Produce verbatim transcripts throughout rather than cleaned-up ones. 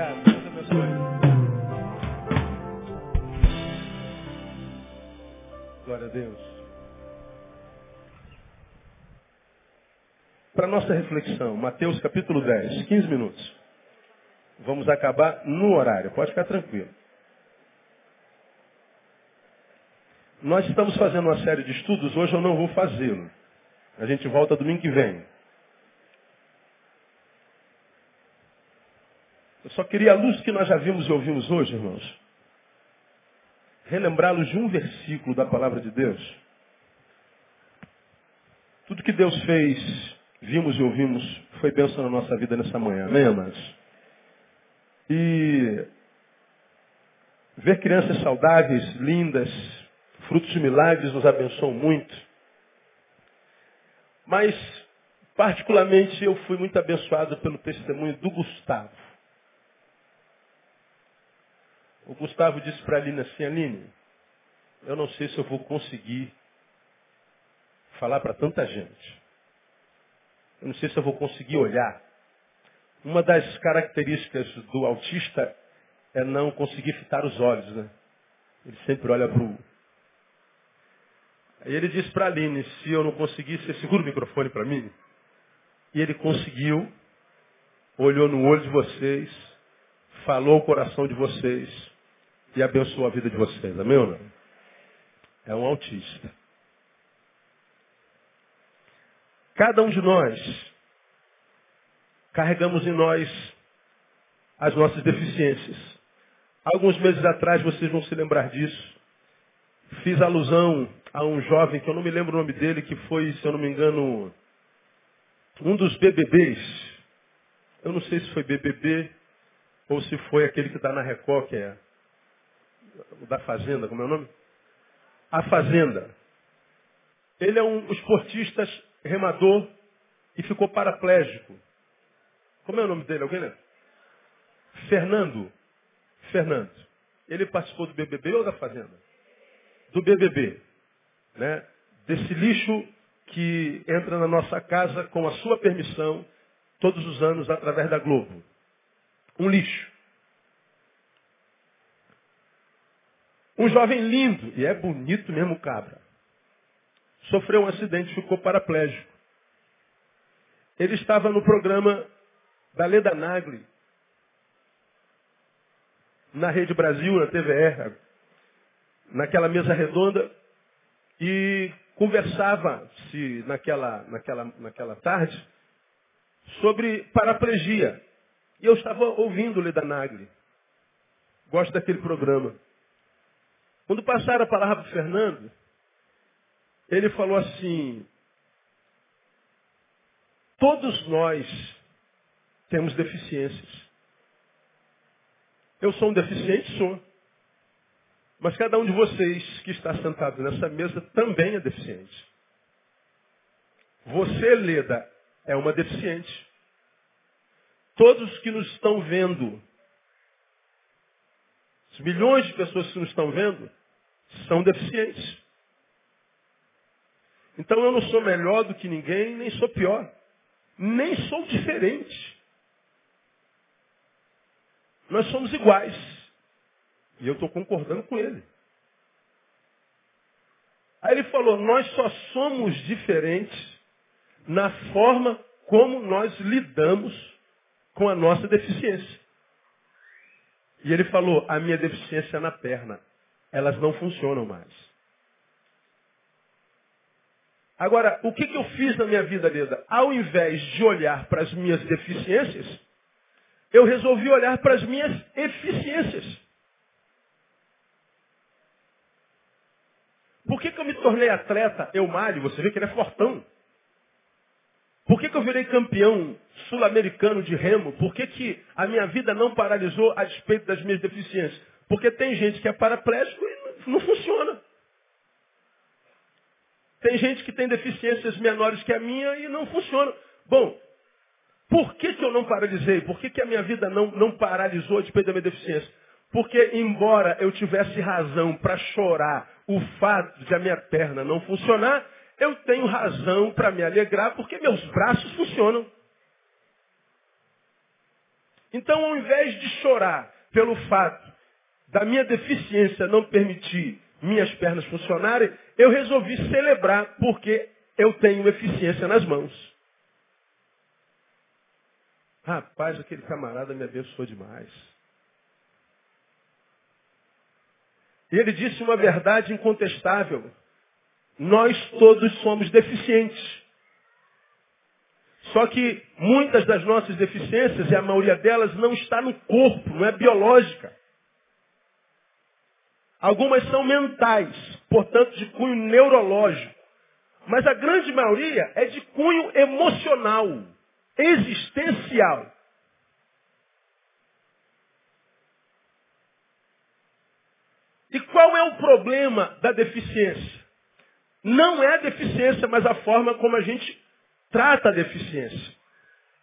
Obrigado. Deus abençoe. Glória a Deus. Para nossa reflexão, Mateus capítulo dez, quinze minutos. Vamos acabar no horário, pode ficar tranquilo. Nós estamos fazendo uma série de estudos, hoje eu não vou fazê-lo. A gente volta domingo que vem. Eu só queria a luz que nós já vimos e ouvimos hoje, irmãos. Relembrá-los de um versículo da palavra de Deus. Tudo que Deus fez, vimos e ouvimos, foi bênção na nossa vida nessa manhã. Amém, amados? E ver crianças saudáveis, lindas, frutos de milagres, nos abençoam muito. Mas, particularmente, eu fui muito abençoado pelo testemunho do Gustavo. O Gustavo disse para a Aline assim: Aline, eu não sei se eu vou conseguir falar para tanta gente. Eu não sei se eu vou conseguir olhar. Uma das características do autista é não conseguir fitar os olhos, né? Ele sempre olha para o... Aí ele disse para a Aline: se eu não conseguir, você segura o microfone para mim? E ele conseguiu, olhou no olho de vocês, falou o coração de vocês e abençoou a vida de vocês. Amém ou não? É um autista. Cada um de nós carregamos em nós as nossas deficiências. Alguns meses atrás, vocês vão se lembrar disso, fiz alusão a um jovem, que eu não me lembro o nome dele, que foi, se eu não me engano, um dos B B Bs. Eu não sei se foi B B B ou se foi aquele que está na Record, que é o da Fazenda, como é o nome? A Fazenda. Ele é um esportista, remador, e ficou paraplégico. Como é o nome dele? Alguém lembra? Fernando. Fernando. Ele participou do B B B ou da Fazenda? Do B B B. Né? Desse lixo que entra na nossa casa com a sua permissão todos os anos através da Globo. Um lixo. Um jovem lindo. E é bonito mesmo, cabra. Sofreu um acidente, ficou paraplégico. Ele estava no programa da Leda Nagli, na Rede Brasil, na T V R, naquela mesa redonda, e conversava-se naquela, naquela, naquela tarde sobre paraplegia. E eu estava ouvindo Leda Nagli. Gosto daquele programa. Quando passaram a palavra para o Fernando, ele falou assim: todos nós temos deficiências. Eu sou um deficiente, sou. Mas cada um de vocês que está sentado nessa mesa também é deficiente. Você, Leda, é uma deficiente. Todos que nos estão vendo, os milhões de pessoas que nos estão vendo, são deficientes. Então eu não sou melhor do que ninguém, nem sou pior. Nem sou diferente. Nós somos iguais. E eu estou concordando com ele. Aí ele falou: nós só somos diferentes na forma como nós lidamos com a nossa deficiência. E ele falou: a minha deficiência é na perna. Elas não funcionam mais. Agora, o que, que eu fiz na minha vida, Leda? Ao invés de olhar para as minhas deficiências, eu resolvi olhar para as minhas eficiências. Por que, que eu me tornei atleta? Eu malho, você vê que ele é fortão. Por que, que eu virei campeão sul-americano de remo? Por que, que a minha vida não paralisou a despeito das minhas deficiências? Porque tem gente que é paraplégico e não funciona. Tem gente que tem deficiências menores que a minha e não funciona. Bom, por que, que eu não paralisei? Por que, que a minha vida não, não paralisou a despeito da minha deficiência? Porque, embora eu tivesse razão para chorar o fato de a minha perna não funcionar, eu tenho razão para me alegrar porque meus braços funcionam. Então, ao invés de chorar pelo fato da minha deficiência não permitir minhas pernas funcionarem, eu resolvi celebrar porque eu tenho eficiência nas mãos. Rapaz, aquele camarada me abençoou demais. E ele disse uma verdade incontestável. Nós todos somos deficientes. Só que muitas das nossas deficiências, e a maioria delas, não está no corpo, não é biológica. Algumas são mentais, portanto de cunho neurológico. Mas a grande maioria é de cunho emocional, existencial. E qual é o problema da deficiência? Não é a deficiência, mas a forma como a gente trata a deficiência.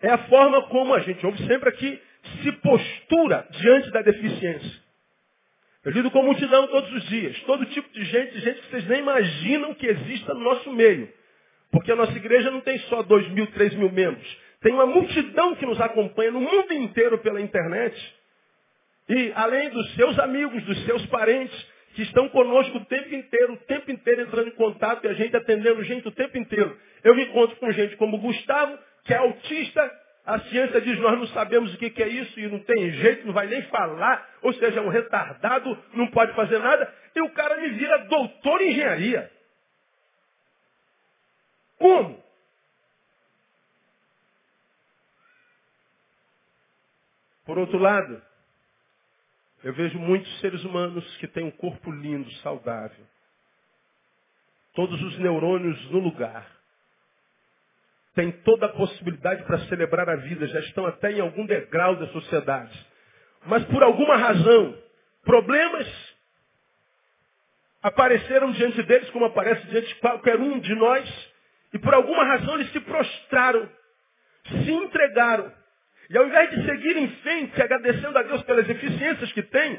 É a forma como a gente, ouve sempre aqui, se postura diante da deficiência. Eu lido com multidão todos os dias. Todo tipo de gente, gente que vocês nem imaginam que exista no nosso meio. Porque a nossa igreja não tem só dois mil, três mil membros. Tem uma multidão que nos acompanha no mundo inteiro pela internet. E além dos seus amigos, dos seus parentes, que estão conosco o tempo inteiro, o tempo inteiro entrando em contato e a gente atendendo gente o tempo inteiro. Eu me encontro com gente como Gustavo, que é autista. A ciência diz, nós não sabemos o que é isso e não tem jeito, não vai nem falar. Ou seja, é um retardado, não pode fazer nada. E o cara me vira doutor em engenharia. Como? Por outro lado, eu vejo muitos seres humanos que têm um corpo lindo, saudável. Todos os neurônios no lugar. Têm toda a possibilidade para celebrar a vida. Já estão até em algum degrau da sociedade. Mas por alguma razão, problemas apareceram diante deles, como aparece diante de qualquer um de nós. E por alguma razão eles se prostraram, se entregaram. E ao invés de seguir em frente, agradecendo a Deus pelas eficiências que tem,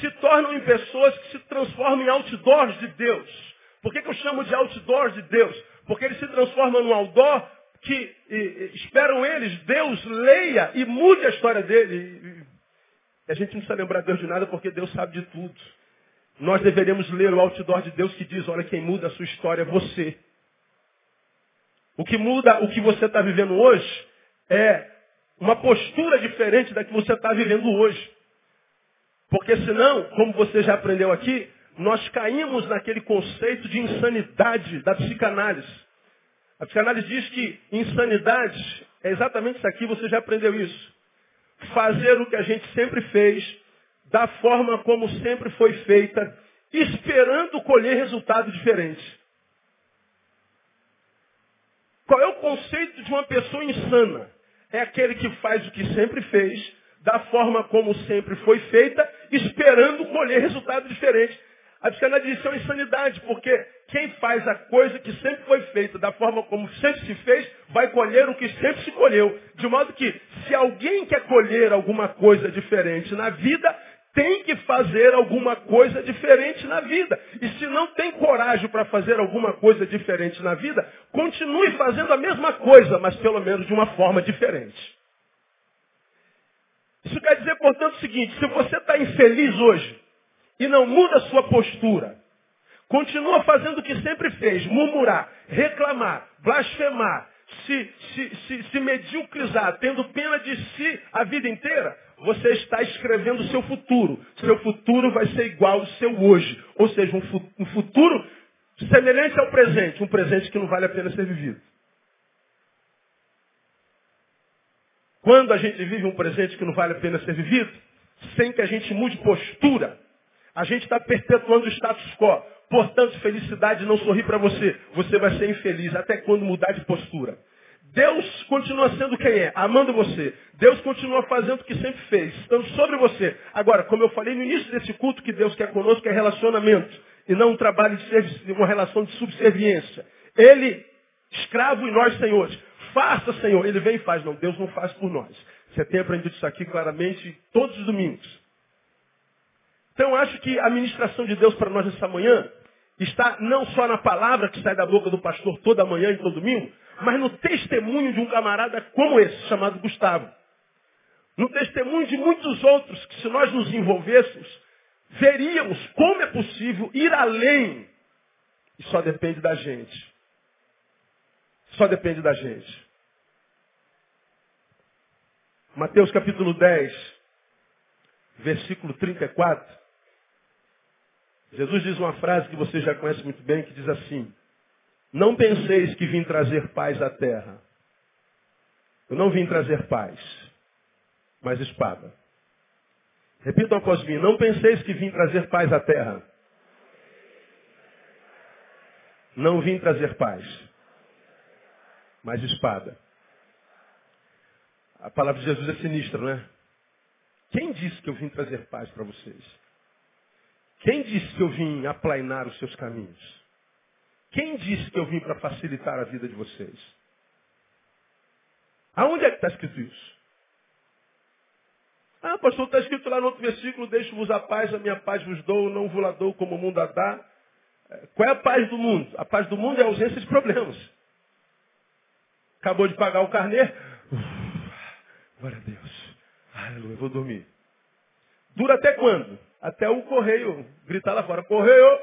se tornam em pessoas que se transformam em outdoors de Deus. Por que, que eu chamo de outdoors de Deus? Porque eles se transformam num outdoor que e, e, esperam eles, Deus leia e mude a história dele. E a gente não precisa lembrar Deus de nada porque Deus sabe de tudo. Nós deveremos ler o outdoor de Deus que diz, olha, quem muda a sua história é você. O que muda o que você está vivendo hoje é uma postura diferente da que você está vivendo hoje. Porque senão, como você já aprendeu aqui, nós caímos naquele conceito de insanidade da psicanálise. A psicanálise diz que insanidade é exatamente isso aqui, você já aprendeu isso. Fazer o que a gente sempre fez, da forma como sempre foi feita, esperando colher resultado diferente. Qual é o conceito de uma pessoa insana? É aquele que faz o que sempre fez, da forma como sempre foi feita, esperando colher resultado diferente. A psicanálise diz que é insanidade, porque quem faz a coisa que sempre foi feita, da forma como sempre se fez, vai colher o que sempre se colheu. De modo que, se alguém quer colher alguma coisa diferente na vida, tem que fazer alguma coisa diferente na vida. E se não tem coragem para fazer alguma coisa diferente na vida, continue fazendo a mesma coisa, mas pelo menos de uma forma diferente. Isso quer dizer, portanto, o seguinte, se você está infeliz hoje e não muda a sua postura, continua fazendo o que sempre fez, murmurar, reclamar, blasfemar, se, se, se, se mediocrizar, tendo pena de si a vida inteira, você está escrevendo o seu futuro. Seu futuro vai ser igual ao seu hoje. Ou seja, um, fu- um futuro semelhante ao presente. Um presente que não vale a pena ser vivido. Quando a gente vive um presente que não vale a pena ser vivido, sem que a gente mude postura, a gente está perpetuando o status quo. Portanto, felicidade não sorri para você. Você vai ser infeliz até quando mudar de postura. Deus continua sendo quem é, amando você. Deus continua fazendo o que sempre fez, estando sobre você. Agora, como eu falei no início desse culto, que Deus quer conosco é relacionamento, e não um trabalho de serviço, uma relação de subserviência. Ele, escravo e nós, senhores. Faça, Senhor. Ele vem e faz. Não, Deus não faz por nós. Você tem aprendido isso aqui claramente todos os domingos. Então, eu acho que a ministração de Deus para nós essa manhã está não só na palavra que sai da boca do pastor toda manhã e todo domingo, mas no testemunho de um camarada como esse, chamado Gustavo. no testemunho de muitos outros que, se nós nos envolvêssemos, veríamos como é possível ir além. E só depende da gente. Só depende da gente. Mateus capítulo dez, versículo trinta e quatro. Jesus diz uma frase que você já conhece muito bem, que diz assim: não penseis que vim trazer paz à terra. Eu não vim trazer paz, mas espada. Repitam após mim: não penseis que vim trazer paz à terra. Não vim trazer paz, mas espada. A palavra de Jesus é sinistra, não é? Quem disse que eu vim trazer paz para vocês? Quem disse que eu vim aplainar os seus caminhos? Quem disse que eu vim para facilitar a vida de vocês? Aonde é que está escrito isso? Ah, pastor, está escrito lá no outro versículo: deixo-vos a paz, a minha paz vos dou, não vos la dou como o mundo a dá. Qual é a paz do mundo? A paz do mundo é a ausência de problemas. Acabou de pagar o carnê. Uf, glória a Deus. Aleluia, vou dormir. Dura até quando? Até o correio gritar lá fora: correio!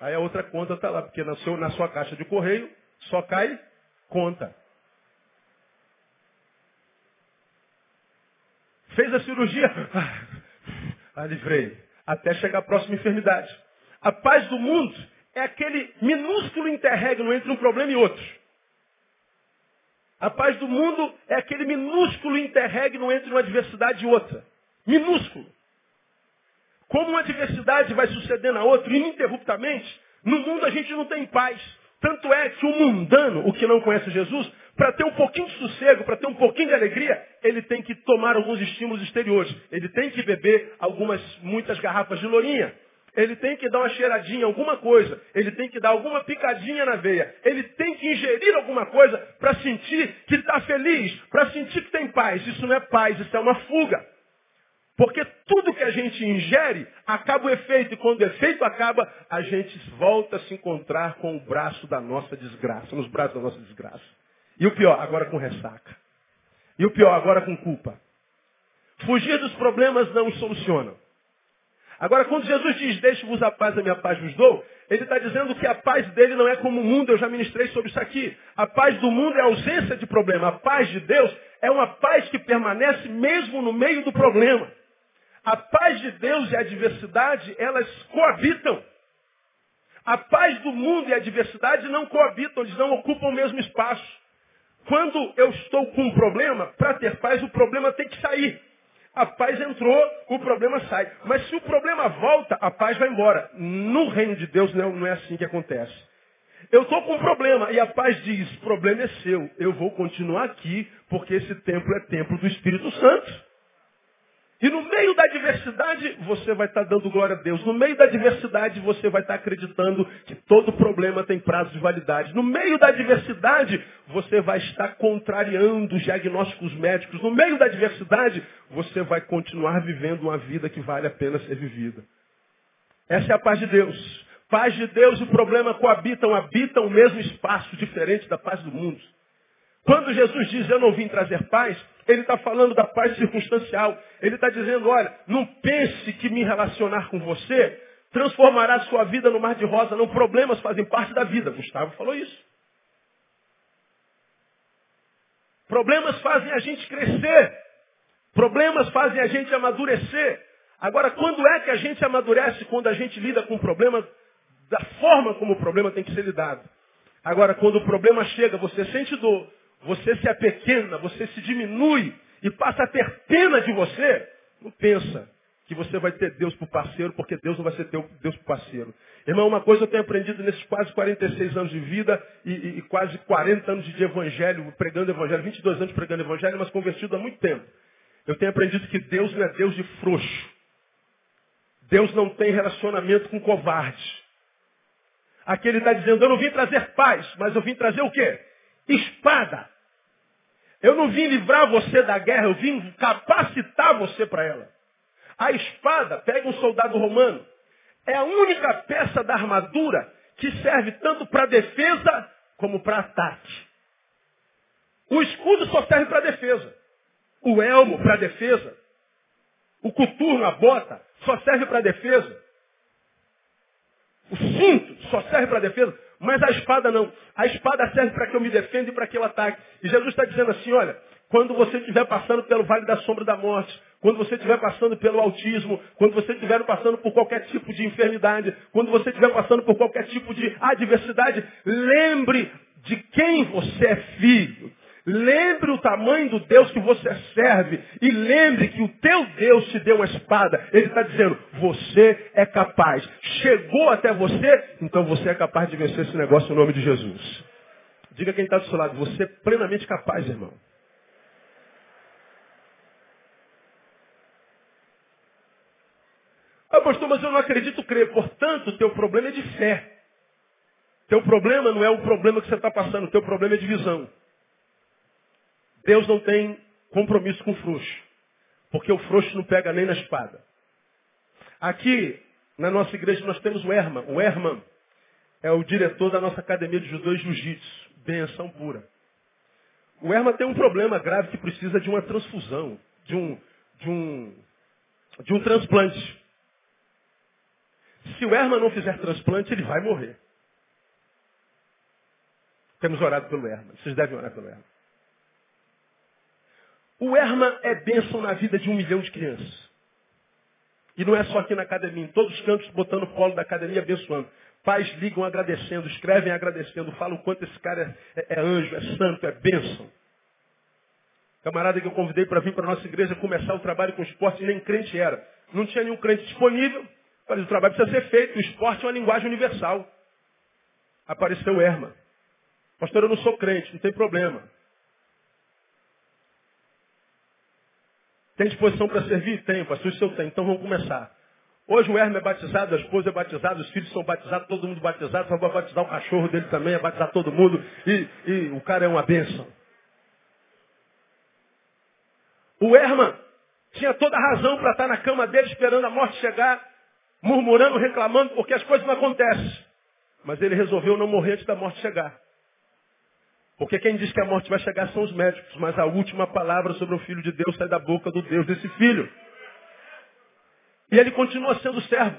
Aí a outra conta está lá, porque na sua, na sua caixa de correio só cai conta. Fez a cirurgia, ah, livrei, até chegar à próxima enfermidade. A paz do mundo é aquele minúsculo interregno entre um problema e outro. A paz do mundo é aquele minúsculo interregno entre uma adversidade e outra. Minúsculo. Como uma adversidade vai sucedendo a outra ininterruptamente, no mundo a gente não tem paz. Tanto é que o mundano, o que não conhece Jesus, para ter um pouquinho de sossego, para ter um pouquinho de alegria, ele tem que tomar alguns estímulos exteriores. Ele tem que beber algumas, muitas garrafas de lourinha. Ele tem que dar uma cheiradinha, alguma coisa. Ele tem que dar alguma picadinha na veia. Ele tem que ingerir alguma coisa para sentir que está feliz, para sentir que tem paz. Isso não é paz, isso é uma fuga. Porque tudo que a gente ingere, acaba o efeito. E quando o efeito acaba, a gente volta a se encontrar com o braço da nossa desgraça. Nos braços da nossa desgraça. E o pior, agora com ressaca. E o pior, agora com culpa. Fugir dos problemas não os soluciona. Agora, quando Jesus diz: deixe-vos a paz, a minha paz vos dou, ele está dizendo que a paz dele não é como o mundo. Eu já ministrei sobre isso aqui. A paz do mundo é a ausência de problema. A paz de Deus é uma paz que permanece mesmo no meio do problema. A paz de Deus e a adversidade, elas coabitam. A paz do mundo e a adversidade não coabitam, eles não ocupam o mesmo espaço. Quando eu estou com um problema, para ter paz, o problema tem que sair. A paz entrou, o problema sai. Mas se o problema volta, a paz vai embora. No reino de Deus não é assim que acontece. Eu estou com um problema e a paz diz: o problema é seu, eu vou continuar aqui, porque esse templo é templo do Espírito Santo. E no meio da adversidade, você vai estar dando glória a Deus. No meio da adversidade, você vai estar acreditando que todo problema tem prazo de validade. No meio da adversidade, você vai estar contrariando os diagnósticos médicos. No meio da adversidade, você vai continuar vivendo uma vida que vale a pena ser vivida. Essa é a paz de Deus. Paz de Deus e o problema coabitam, habitam o mesmo espaço, diferente da paz do mundo. Quando Jesus diz: eu não vim trazer paz, ele está falando da paz circunstancial. Ele está dizendo: olha, não pense que me relacionar com você transformará sua vida no mar de rosa. Não, problemas fazem parte da vida. Gustavo falou isso. Problemas fazem a gente crescer. Problemas fazem a gente amadurecer. Agora, quando é que a gente amadurece? Quando a gente lida com o problema da forma como o problema tem que ser lidado. Agora, quando o problema chega, você sente dor. Você se apequena, você se diminui e passa a ter pena de você. Não pensa que você vai ter Deus por parceiro, porque Deus não vai ser teu Deus por parceiro. Irmão, uma coisa eu tenho aprendido nesses quase quarenta e seis anos de vida e, e, e quase quarenta anos de evangelho, pregando evangelho, vinte e dois anos pregando evangelho, mas convertido há muito tempo. Eu tenho aprendido que Deus não é Deus de frouxo. Deus não tem relacionamento com covarde. Aqui ele está dizendo: eu não vim trazer paz, mas eu vim trazer o quê? Espada. Eu não vim livrar você da guerra, eu vim capacitar você para ela. A espada, pega um soldado romano, é a única peça da armadura que serve tanto para defesa como para ataque. O escudo só serve para defesa. O elmo para defesa. O coturno, a bota, só serve para defesa. O cinto só serve para defesa. Mas a espada não. A espada serve para que eu me defenda e para que eu ataque. E Jesus está dizendo assim, olha, quando você estiver passando pelo vale da sombra da morte, quando você estiver passando pelo autismo, quando você estiver passando por qualquer tipo de enfermidade, quando você estiver passando por qualquer tipo de adversidade, lembre de quem você é filho. Lembre o tamanho do Deus que você serve. E lembre que o teu Deus te deu uma espada. Ele está dizendo, você é capaz. Chegou até você, então você é capaz de vencer esse negócio em nome de Jesus. Diga quem está do seu lado, você é plenamente capaz, irmão. Ah, pastor, mas eu não acredito crer. Portanto, teu problema é de fé. Teu problema não é o problema que você está passando. Teu problema é de visão. Deus não tem compromisso com o frouxo, porque o frouxo não pega nem na espada. Aqui, na nossa igreja, nós temos o Herman. O Herman é o diretor da nossa academia de judô e jiu-jitsu. Benção pura. O Herman tem um problema grave que precisa de uma transfusão, de um, de um, de um transplante. Se o Herman não fizer transplante, ele vai morrer. Temos orado pelo Herman. Vocês devem orar pelo Herman. O Herman é bênção na vida de um milhão de crianças. E não é só aqui na academia, em todos os cantos, botando o polo da academia, abençoando. Pais ligam agradecendo, escrevem agradecendo, falam o quanto esse cara é, é, é anjo, é santo, é bênção. Camarada que eu convidei para vir para a nossa igreja começar o trabalho com esporte, nem crente era. Não tinha nenhum crente disponível, mas o trabalho precisa ser feito. O esporte é uma linguagem universal. Apareceu o Herman. Pastor, eu não sou crente, não tem problema. Tem disposição para servir? Tenho, pastor, isso eu tenho. Então vamos começar. Hoje o Hermes é batizado, a esposa é batizada, os filhos são batizados, todo mundo batizado. Vai batizar o cachorro dele também, vai batizar todo mundo. E, e o cara é uma bênção. O Hermes tinha toda a razão para estar na cama dele esperando a morte chegar, murmurando, reclamando, porque as coisas não acontecem. Mas ele resolveu não morrer antes da morte chegar. Porque quem diz que a morte vai chegar são os médicos, mas a última palavra sobre o Filho de Deus sai da boca do Deus desse Filho. E ele continua sendo servo.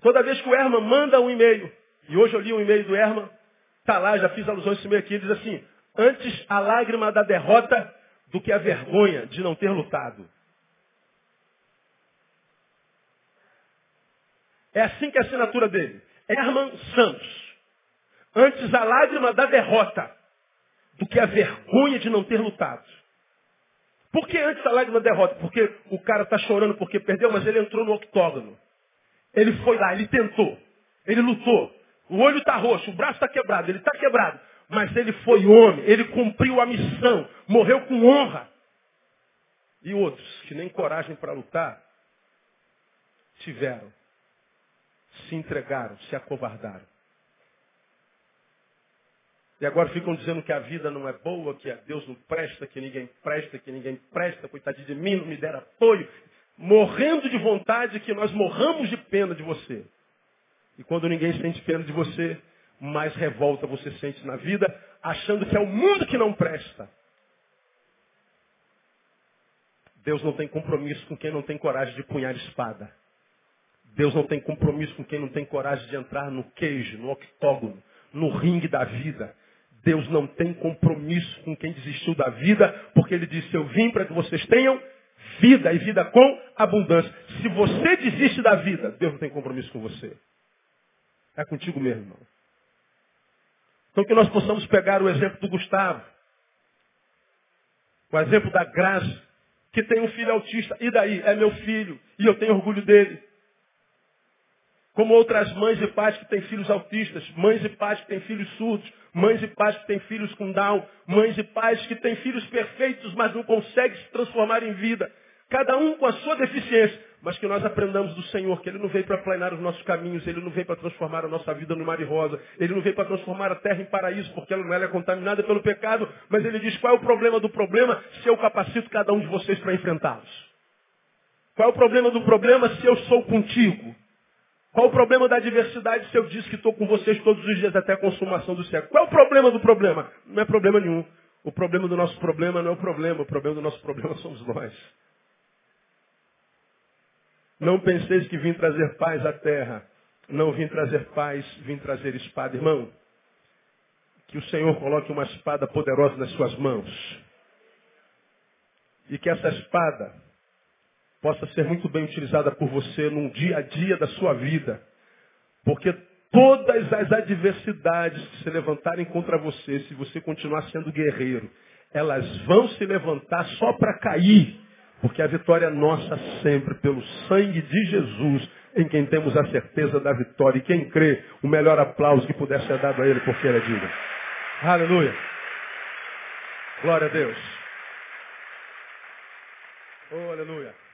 Toda vez que o Herman manda um e-mail, e hoje eu li um e-mail do Herman, está lá, já fiz alusão a esse e-mail aqui, diz assim, antes a lágrima da derrota do que a vergonha de não ter lutado. É assim que é a assinatura dele. Herman Santos. Antes a lágrima da derrota do que a vergonha de não ter lutado. Por que antes a lágrima derrota? Porque o cara está chorando porque perdeu, mas ele entrou no octógono. Ele foi lá, ele tentou, ele lutou. O olho está roxo, o braço está quebrado, ele está quebrado. Mas ele foi homem, ele cumpriu a missão, morreu com honra. E outros que nem coragem para lutar tiveram, se entregaram, se acovardaram. E agora ficam dizendo que a vida não é boa, que a Deus não presta, que ninguém presta, que ninguém presta, coitadinho de mim, não me der apoio. Morrendo de vontade que nós morramos de pena de você. E quando ninguém sente pena de você, mais revolta você sente na vida, achando que é o mundo que não presta. Deus não tem compromisso com quem não tem coragem de punhar espada. Deus não tem compromisso com quem não tem coragem de entrar no queijo, no octógono, no ringue da vida. Deus não tem compromisso com quem desistiu da vida, porque Ele disse, eu vim para que vocês tenham vida e vida com abundância. Se você desiste da vida, Deus não tem compromisso com você. É contigo mesmo, irmão. Então que nós possamos pegar o exemplo do Gustavo, o exemplo da Graça, que tem um filho autista, e daí? É meu filho, e eu tenho orgulho dele. Como outras mães e pais que têm filhos autistas, mães e pais que têm filhos surdos, mães e pais que têm filhos com Down, mães e pais que têm filhos perfeitos, mas não conseguem se transformar em vida. Cada um com a sua deficiência. Mas que nós aprendamos do Senhor, que Ele não veio para aplanar os nossos caminhos, Ele não veio para transformar a nossa vida no mar e rosa, Ele não veio para transformar a terra em paraíso, porque ela não é contaminada pelo pecado, mas Ele diz, qual é o problema do problema se eu capacito cada um de vocês para enfrentá-los? Qual é o problema do problema se eu sou contigo? Qual o problema da adversidade se eu disse que estou com vocês todos os dias até a consumação do século? Qual é o problema do problema? Não é problema nenhum. O problema do nosso problema não é o problema. O problema do nosso problema somos nós. Não penseis que vim trazer paz à terra. Não vim trazer paz, vim trazer espada. Irmão, que o Senhor coloque uma espada poderosa nas suas mãos. E que essa espada possa ser muito bem utilizada por você num dia a dia da sua vida. Porque todas as adversidades que se levantarem contra você, se você continuar sendo guerreiro, elas vão se levantar só para cair. Porque a vitória é nossa sempre, pelo sangue de Jesus, em quem temos a certeza da vitória. E quem crê, o melhor aplauso que puder ser dado a ele, porque ele é digno. Aleluia. Glória a Deus. Oh, aleluia.